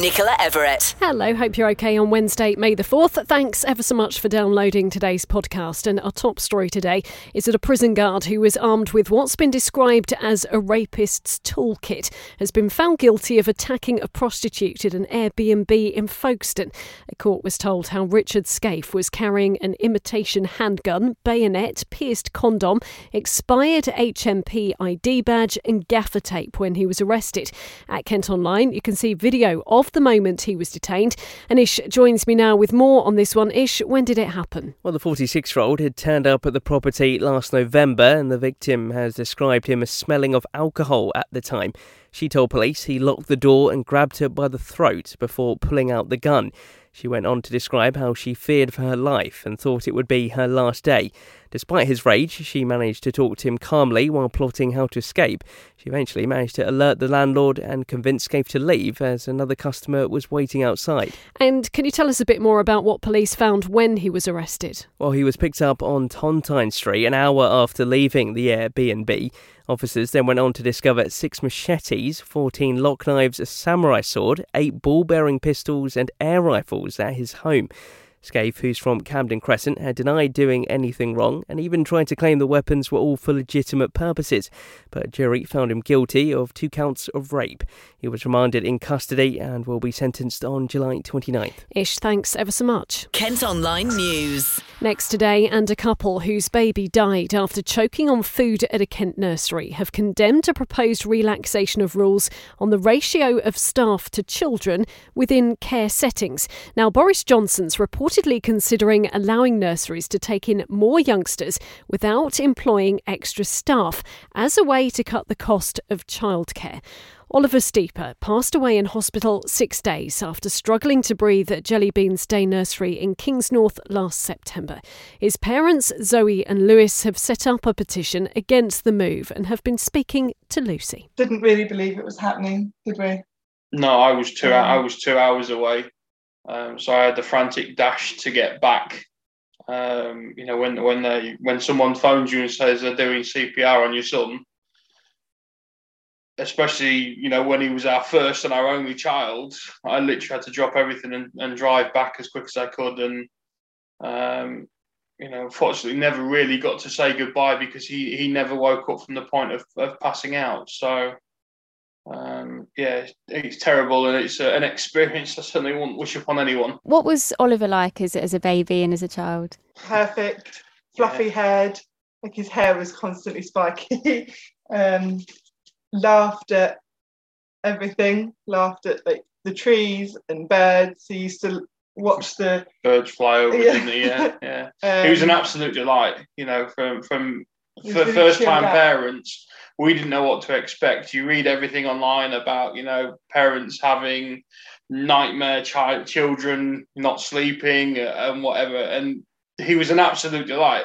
Nicola Everett. Hello, hope you're okay on Wednesday, May the 4th. Thanks ever so much for downloading today's podcast. And our top story today is that a prison guard who was armed with what's been described as a rapist's toolkit has been found guilty of attacking a prostitute at an Airbnb in Folkestone. The court was told how Richard Scaife was carrying an imitation handgun, bayonet, pierced condom, expired HMP ID badge and gaffer tape when he was arrested. At Kent Online, you can see video of the moment he was detained. Anish joins me now with more on this one. Ish, when did it happen? Well, the 46-year-old had turned up at the property last November and the victim has described him as smelling of alcohol at the time. She told police he locked the door and grabbed her by the throat before pulling out the gun. She went on to describe how she feared for her life and thought it would be her last day. Despite his rage, she managed to talk to him calmly while plotting how to escape. She eventually managed to alert the landlord and convince Scaife to leave as another customer was waiting outside. And can you tell us a bit more about what police found when he was arrested? Well, he was picked up on Tontine Street an hour after leaving the Airbnb. Officers then went on to discover 6 machetes, 14 lock knives, a samurai sword, 8 ball-bearing pistols and air rifles at his home. Scaife, who's from Camden Crescent, had denied doing anything wrong and even tried to claim the weapons were all for legitimate purposes, but a jury found him guilty of 2 counts of rape. He was remanded in custody and will be sentenced on July 29th. Ish, thanks ever so much. Kent Online News. Next today, and a couple whose baby died after choking on food at a Kent nursery have condemned a proposed relaxation of rules on the ratio of staff to children within care settings. Now, Boris Johnson's reportedly considering allowing nurseries to take in more youngsters without employing extra staff as a way to cut the cost of childcare. Oliver Steeper passed away in hospital 6 days after struggling to breathe at Jellybean's Day Nursery in Kingsnorth last September. His parents, Zoe and Lewis, have set up a petition against the move and have been speaking to Lucy. Didn't really believe it was happening, did we? No, I was two hours away. So I had the frantic dash to get back. You know, when someone phones you and says they're doing CPR on your son, especially, you know, when he was our first and our only child, I literally had to drop everything and drive back as quick as I could. And, you know, fortunately never really got to say goodbye because he never woke up from the point of passing out. So, yeah, it's terrible and it's an experience I certainly wouldn't wish upon anyone. What was Oliver like as a baby and as a child? Perfect, fluffy-haired, like his hair was constantly spiky. Laughed at everything, laughed at like the trees and birds. He used to watch the birds fly over, didn't he? Yeah. He was an absolute delight, you know, for first-time parents. We didn't know what to expect. You read everything online about, you know, parents having nightmare children not sleeping and whatever. And he was an absolute delight.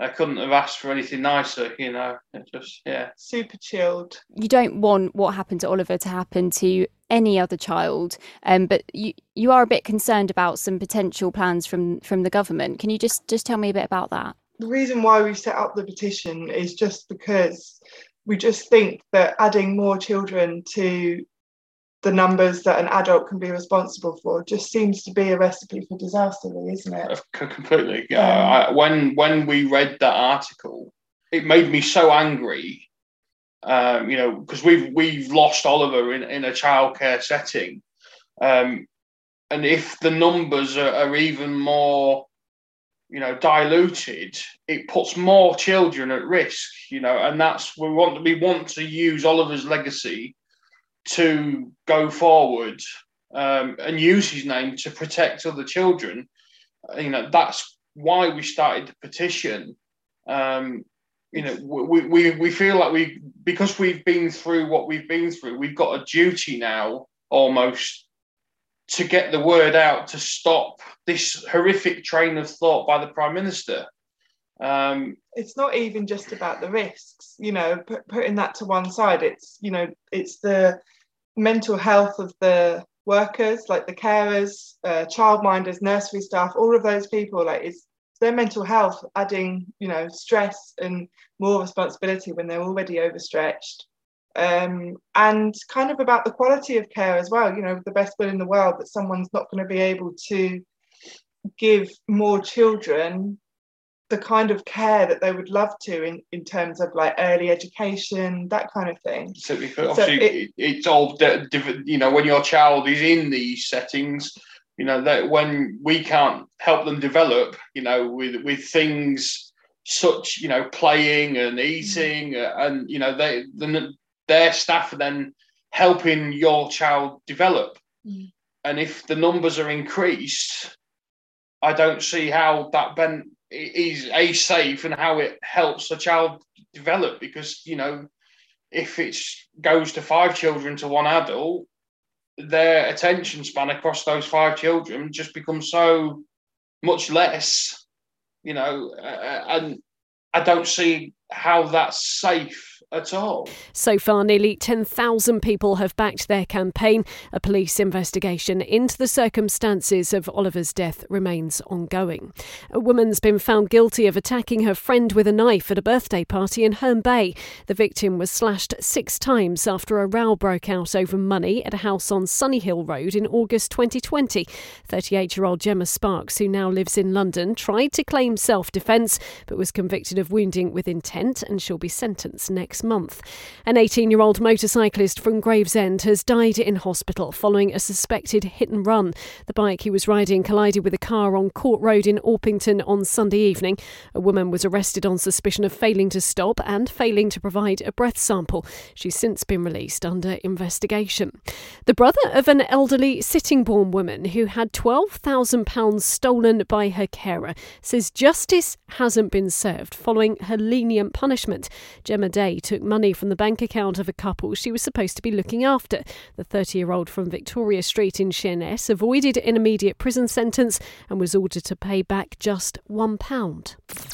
I couldn't have asked for anything nicer, you know. It just, yeah. Super chilled. You don't want what happened to Oliver to happen to any other child, but you are a bit concerned about some potential plans from the government. Can you just tell me a bit about that? The reason why we set up the petition is just because we just think that adding more children to the numbers that an adult can be responsible for just seems to be a recipe for disaster, really, isn't it? Completely. When we read that article, it made me so angry, you know, because we've lost Oliver in a childcare setting. And if the numbers are even more, you know, diluted, it puts more children at risk, you know, and that's we want to use Oliver's legacy to go forward and use his name to protect other children. You know, that's why we started the petition. You know, we feel like because we've been through what we've been through, we've got a duty now almost to get the word out to stop this horrific train of thought by the Prime Minister. It's not even just about the risks, you know, putting that to one side. It's, you know, it's the mental health of the workers, like the carers, childminders, nursery staff, all of those people. Like, it's their mental health adding, you know, stress and more responsibility when they're already overstretched. And kind of about the quality of care as well, you know, the best will in the world that someone's not going to be able to give more children the kind of care that they would love to in terms of like early education, that kind of thing. So, it's all different, you know, when your child is in these settings, you know, that when we can't help them develop, you know, with things such, you know, playing and eating, and, you know, their staff are then helping your child develop. Mm. And if the numbers are increased, I don't see how that is safe and how it helps the child develop, because, you know, if it goes to 5 children to 1 adult, their attention span across those 5 children just becomes so much less, you know, and I don't see how that's safe at all. So far, nearly 10,000 people have backed their campaign. A police investigation into the circumstances of Oliver's death remains ongoing. A woman's been found guilty of attacking her friend with a knife at a birthday party in Herne Bay. The victim was slashed 6 times after a row broke out over money at a house on Sunnyhill Road in August 2020. 38-year-old Gemma Sparks, who now lives in London, tried to claim self-defence but was convicted of wounding with intent, and she'll be sentenced next month. An 18-year-old motorcyclist from Gravesend has died in hospital following a suspected hit and run. The bike he was riding collided with a car on Court Road in Orpington on Sunday evening. A woman was arrested on suspicion of failing to stop and failing to provide a breath sample. She's since been released under investigation. The brother of an elderly Sittingbourne woman who had £12,000 stolen by her carer says justice hasn't been served following her lenient punishment. Gemma Day took money from the bank account of a couple she was supposed to be looking after. The 30-year-old from Victoria Street in Sheerness avoided an immediate prison sentence and was ordered to pay back just £1.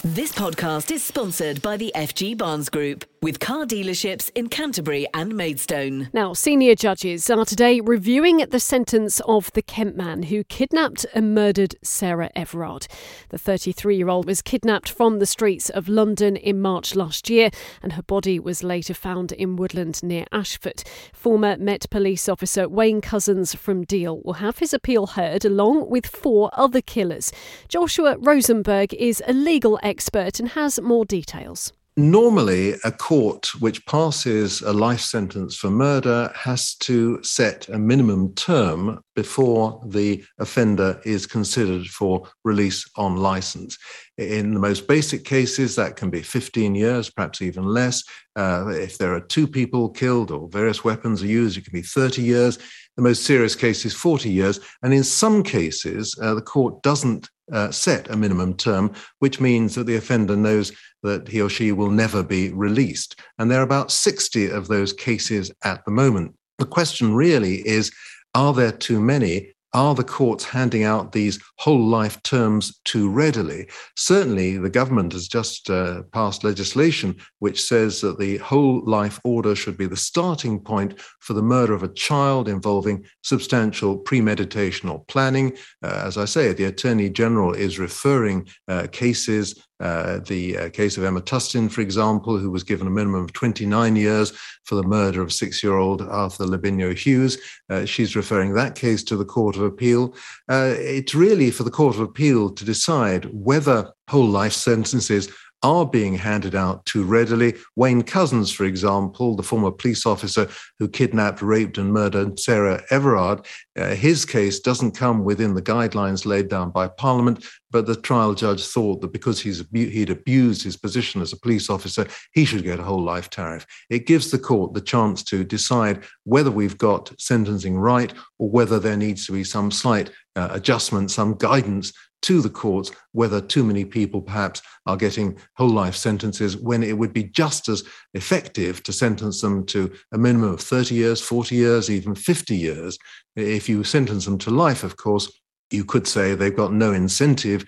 This podcast is sponsored by the FG Barnes Group, with car dealerships in Canterbury and Maidstone. Now, senior judges are today reviewing the sentence of the Kent man who kidnapped and murdered Sarah Everard. The 33-year-old was kidnapped from the streets of London in March last year, and her body was later found in woodland near Ashford. Former Met Police officer Wayne Couzens from Deal will have his appeal heard along with 4 other killers. Joshua Rosenberg is a legal expert and has more details. Normally, a court which passes a life sentence for murder has to set a minimum term before the offender is considered for release on licence. In the most basic cases, that can be 15 years, perhaps even less. If there are 2 people killed or various weapons are used, it can be 30 years. The most serious case is 40 years. And in some cases, the court doesn't set a minimum term, which means that the offender knows that he or she will never be released. And there are about 60 of those cases at the moment. The question really is, are there too many? Are the courts handing out these whole life terms too readily? Certainly, the government has just passed legislation which says that the whole life order should be the starting point for the murder of a child involving substantial premeditation or planning. As I say, the Attorney General is referring cases. The case of Emma Tustin, for example, who was given a minimum of 29 years for the murder of 6-year-old Arthur Labinho-Hughes. She's referring that case to the Court of Appeal. It's really for the Court of Appeal to decide whether whole life sentences are being handed out too readily. Wayne Couzens, for example, the former police officer who kidnapped, raped and murdered Sarah Everard, his case doesn't come within the guidelines laid down by Parliament, but the trial judge thought that because he'd abused his position as a police officer, he should get a whole life tariff. It gives the court the chance to decide whether we've got sentencing right or whether there needs to be some slight adjustment, some guidance to the courts, whether too many people perhaps are getting whole life sentences when it would be just as effective to sentence them to a minimum of 30 years, 40 years, even 50 years. If you sentence them to life, of course, you could say they've got no incentive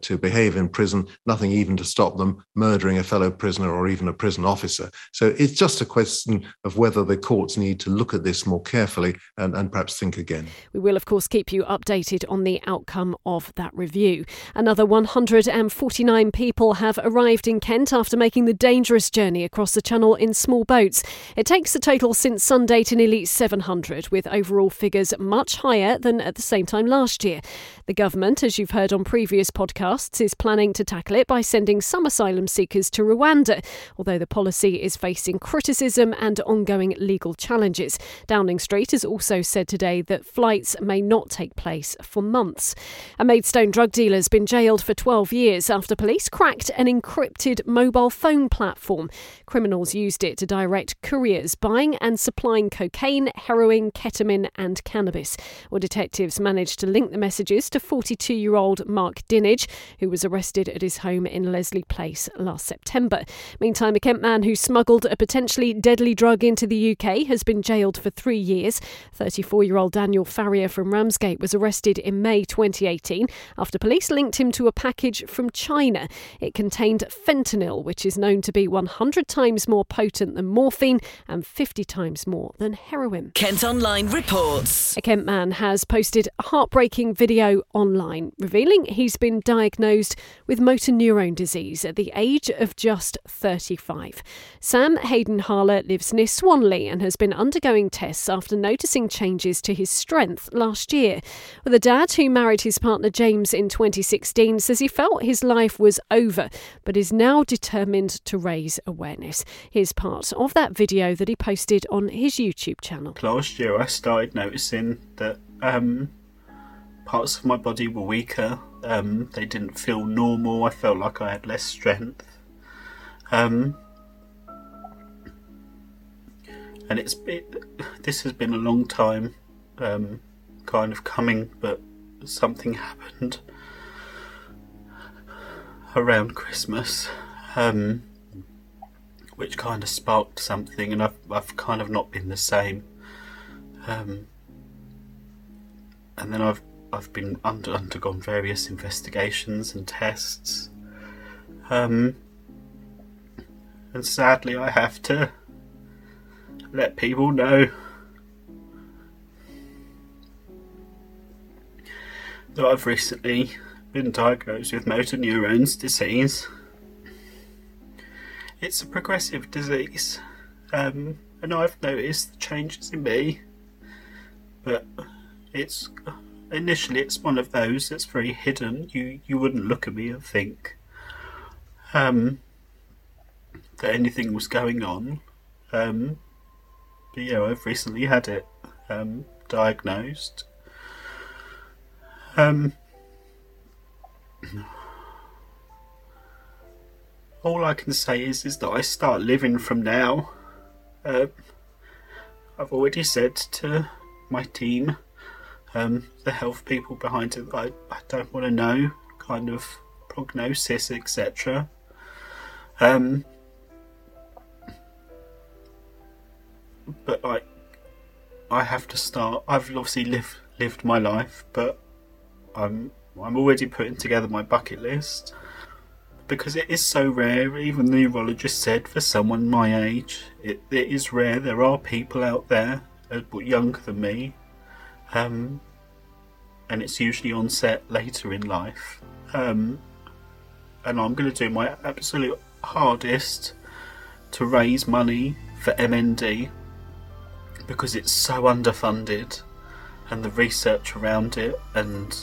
to behave in prison, nothing even to stop them murdering a fellow prisoner or even a prison officer. So it's just a question of whether the courts need to look at this more carefully and perhaps think again. We will, of course, keep you updated on the outcome of that review. Another 149 people have arrived in Kent after making the dangerous journey across the Channel in small boats. It takes the total since Sunday to nearly 700, with overall figures much higher than at the same time last year. The government, as you've heard on previous podcasts, is planning to tackle it by sending some asylum seekers to Rwanda, although the policy is facing criticism and ongoing legal challenges. Downing Street has also said today that flights may not take place for months. A Maidstone drug dealer has been jailed for 12 years after police cracked an encrypted mobile phone platform. Criminals used it to direct couriers buying and supplying cocaine, heroin, ketamine and cannabis. Well, detectives managed to link the messages to 42-year-old Mark Dinnage, who was arrested at his home in Leslie Place last September. Meantime, a Kent man who smuggled a potentially deadly drug into the UK has been jailed for 3 years. 34-year-old Daniel Farrier from Ramsgate was arrested in May 2018 after police linked him to a package from China. It contained fentanyl, which is known to be 100 times more potent than morphine and 50 times more than heroin. Kent Online reports. A Kent man has posted a heartbreaking video online, revealing he's been diagnosed with motor neurone disease at the age of just 35. Sam Hayden Harler lives near Swanley and has been undergoing tests after noticing changes to his strength last year. Well, the dad, who married his partner James in 2016, says he felt his life was over, but is now determined to raise awareness. Here's part of that video that he posted on his YouTube channel. Last year I started noticing that parts of my body were weaker, they didn't feel normal, I felt like I had less strength. And this has been a long time kind of coming, but something happened around Christmas which kind of sparked something, and I've kind of not been the same. And then I've been undergone various investigations and tests, and sadly I have to let people know that I've recently been diagnosed with motor neurone disease. It's a progressive disease, and I've noticed the changes in me, but it's... Initially, it's one of those that's very hidden. You wouldn't look at me and think that anything was going on. But yeah, I've recently had it diagnosed. All I can say is that I start living from now. I've already said to my team, the health people behind it, I don't want to know kind of prognosis, etc. But I have to start. I've obviously lived my life, but I'm already putting together my bucket list, because it is so rare. Even the neurologist said, for someone my age, it is rare. There are people out there younger than me. And it's usually onset later in life, and I'm going to do my absolute hardest to raise money for MND, because it's so underfunded, and the research around it and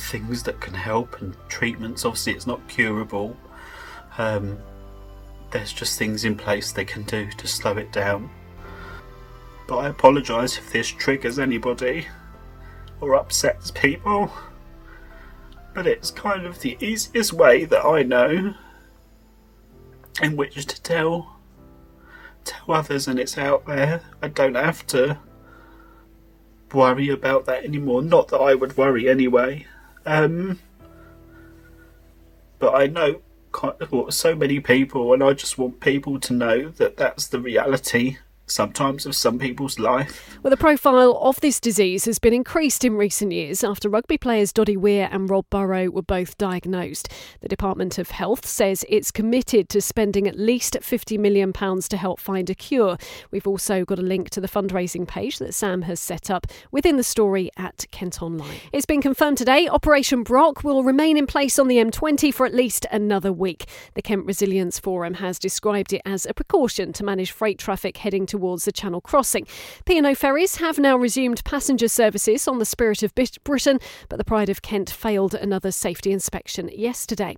things that can help and treatments. Obviously it's not curable, there's just things in place they can do to slow it down. But I apologise if this triggers anybody or upsets people, but it's kind of the easiest way that I know in which to tell others, and it's out there. I don't have to worry about that anymore. Not that I would worry anyway, but I know so many people, and I just want people to know that that's the reality. sometimes of some people's life. Well, the profile of this disease has been increased in recent years after rugby players Doddy Weir and Rob Burrow were both diagnosed. The Department of Health says it's committed to spending at least £50 million to help find a cure. We've also got a link to the fundraising page that Sam has set up within the story at Kent Online. It's been confirmed today Operation Brock will remain in place on the M20 for at least another week. The Kent Resilience Forum has described it as a precaution to manage freight traffic heading towards the Channel crossing. P&O ferries have now resumed passenger services on the Spirit of Britain, but the Pride of Kent failed another safety inspection yesterday.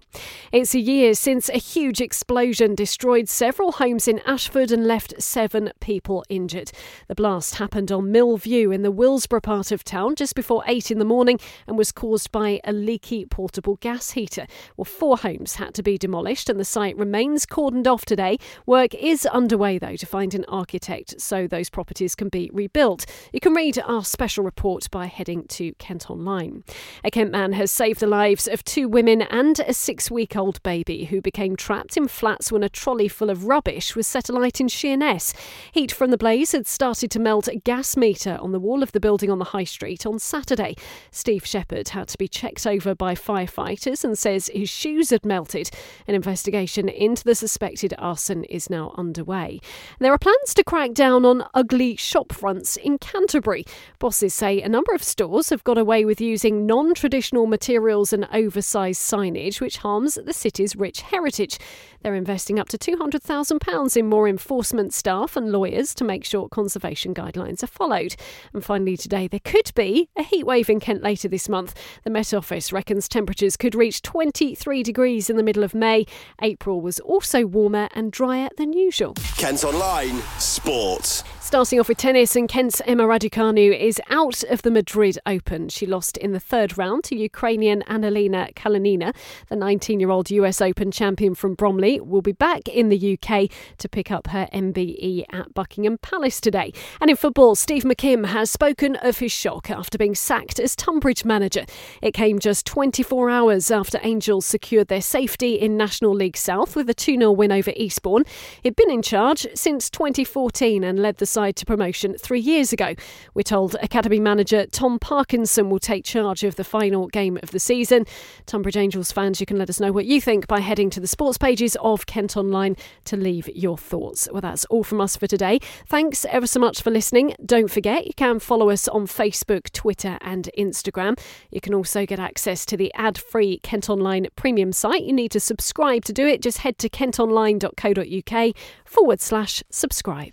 It's a year since a huge explosion destroyed several homes in Ashford and left 7 people injured. The blast happened on Mill View in the Willsborough part of town just before 8 in the morning and was caused by a leaky portable gas heater. Well, 4 homes had to be demolished and the site remains cordoned off today. Work is underway, though, to find an architect so those properties can be rebuilt. You can read our special report by heading to Kent Online. A Kent man has saved the lives of 2 women and a 6-week-old baby who became trapped in flats when a trolley full of rubbish was set alight in Sheerness. Heat from the blaze had started to melt a gas meter on the wall of the building on the High Street on Saturday. Steve Shepherd had to be checked over by firefighters and says his shoes had melted. An investigation into the suspected arson is now underway. There are plans to crack down on ugly shop fronts in Canterbury. Bosses say a number of stores have got away with using non-traditional materials and oversized signage, which harms the city's rich heritage. They're investing up to £200,000 in more enforcement staff and lawyers to make sure conservation guidelines are followed. And finally today, there could be a heatwave in Kent later this month. The Met Office reckons temperatures could reach 23 degrees in the middle of May. April was also warmer and drier than usual. Kent Online Sports. Starting off with tennis, and Kent's Emma Raducanu is out of the Madrid Open. She lost in the 3rd round to Ukrainian Annalina Kalinina. The 19-year-old US Open champion from Bromley will be back in the UK to pick up her MBE at Buckingham Palace today. And in football, Steve McKim has spoken of his shock after being sacked as Tunbridge manager. It came just 24 hours after Angels secured their safety in National League South with a 2-0 win over Eastbourne. He'd been in charge since 2014 and led the side to promotion 3 years ago. We're told Academy manager Tom Parkinson will take charge of the final game of the season. Tunbridge Angels fans, you can let us know what you think by heading to the sports pages of Kent Online to leave your thoughts. Well, that's all from us for today. Thanks ever so much for listening. Don't forget, you can follow us on Facebook, Twitter and Instagram. You can also get access to the ad-free Kent Online premium site. You need to subscribe to do it. Just head to kentonline.co.uk/subscribe.